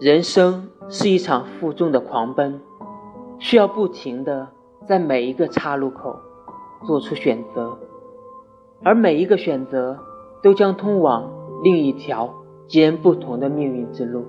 人生是一场负重的狂奔，需要不停地在每一个岔路口做出选择，而每一个选择都将通往另一条截然不同的命运之路。